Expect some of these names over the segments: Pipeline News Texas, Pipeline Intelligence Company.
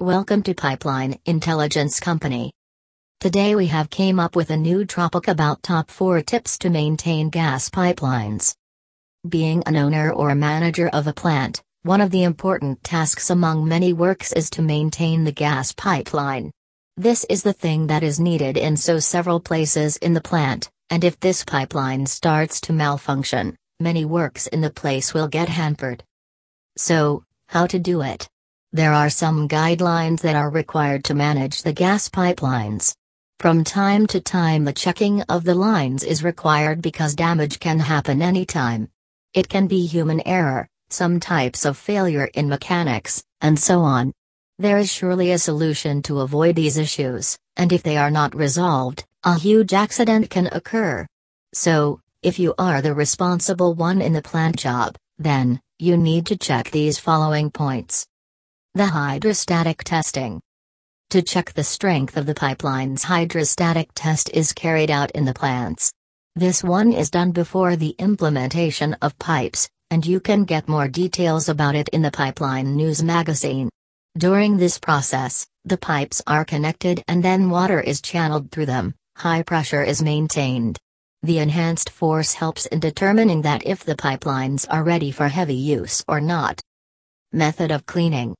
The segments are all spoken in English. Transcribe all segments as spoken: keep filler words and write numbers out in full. Welcome to Pipeline Intelligence Company. Today we have came up with a new topic about top four tips to maintain gas pipelines. Being an owner or a manager of a plant, one of the important tasks among many works is to maintain the gas pipeline. This is the thing that is needed in so several places in the plant, and if this pipeline starts to malfunction, many works in the place will get hampered. So, how to do it? There are some guidelines that are required to manage the gas pipelines. From time to time the checking of the lines is required because damage can happen anytime. It can be human error, some types of failure in mechanics, and so on. There is surely a solution to avoid these issues, and if they are not resolved, a huge accident can occur. So, if you are the responsible one in the plant job, then, you need to check these following points. The hydrostatic testing. To check the strength of the pipeline's hydrostatic test is carried out in the plants. This one is done before the implementation of pipes, and you can get more details about it in the Pipeline News magazine. During this process, the pipes are connected and then water is channeled through them, high pressure is maintained. The enhanced force helps in determining that if the pipelines are ready for heavy use or not. Method of cleaning.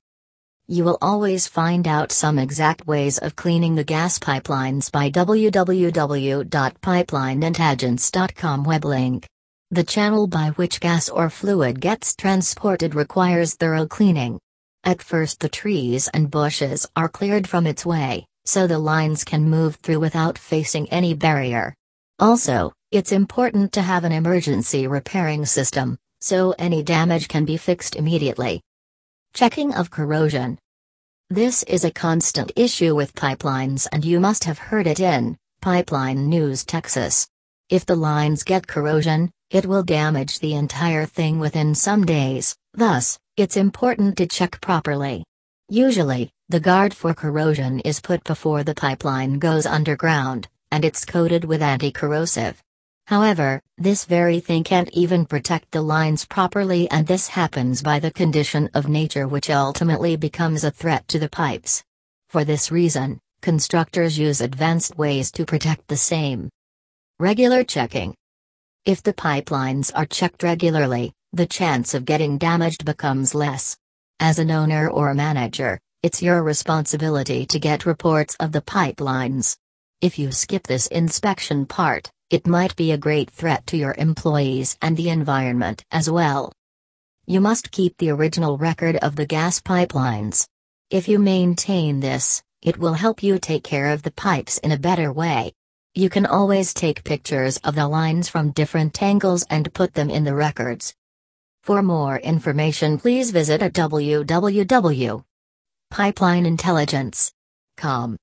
You will always find out some exact ways of cleaning the gas pipelines by w w w dot pipeline and agents dot com web link. The channel by which gas or fluid gets transported requires thorough cleaning. At first the trees and bushes are cleared from its way, so the lines can move through without facing any barrier. Also, it's important to have an emergency repairing system, so any damage can be fixed immediately. Checking of corrosion. This is a constant issue with pipelines and you must have heard it in Pipeline News Texas. If the lines get corrosion, it will damage the entire thing within some days, thus, it's important to check properly. Usually, the guard for corrosion is put before the pipeline goes underground, and it's coated with anti-corrosive. However, this very thing can't even protect the lines properly, and this happens by the condition of nature which ultimately becomes a threat to the pipes. For this reason, constructors use advanced ways to protect the same. Regular checking. If the pipelines are checked regularly, the chance of getting damaged becomes less. As an owner or a manager, it's your responsibility to get reports of the pipelines. If you skip this inspection part, it might be a great threat to your employees and the environment as well. You must keep the original record of the gas pipelines. If you maintain this, it will help you take care of the pipes in a better way. You can always take pictures of the lines from different angles and put them in the records. For more information, please visit at w w w dot pipeline intelligence dot com.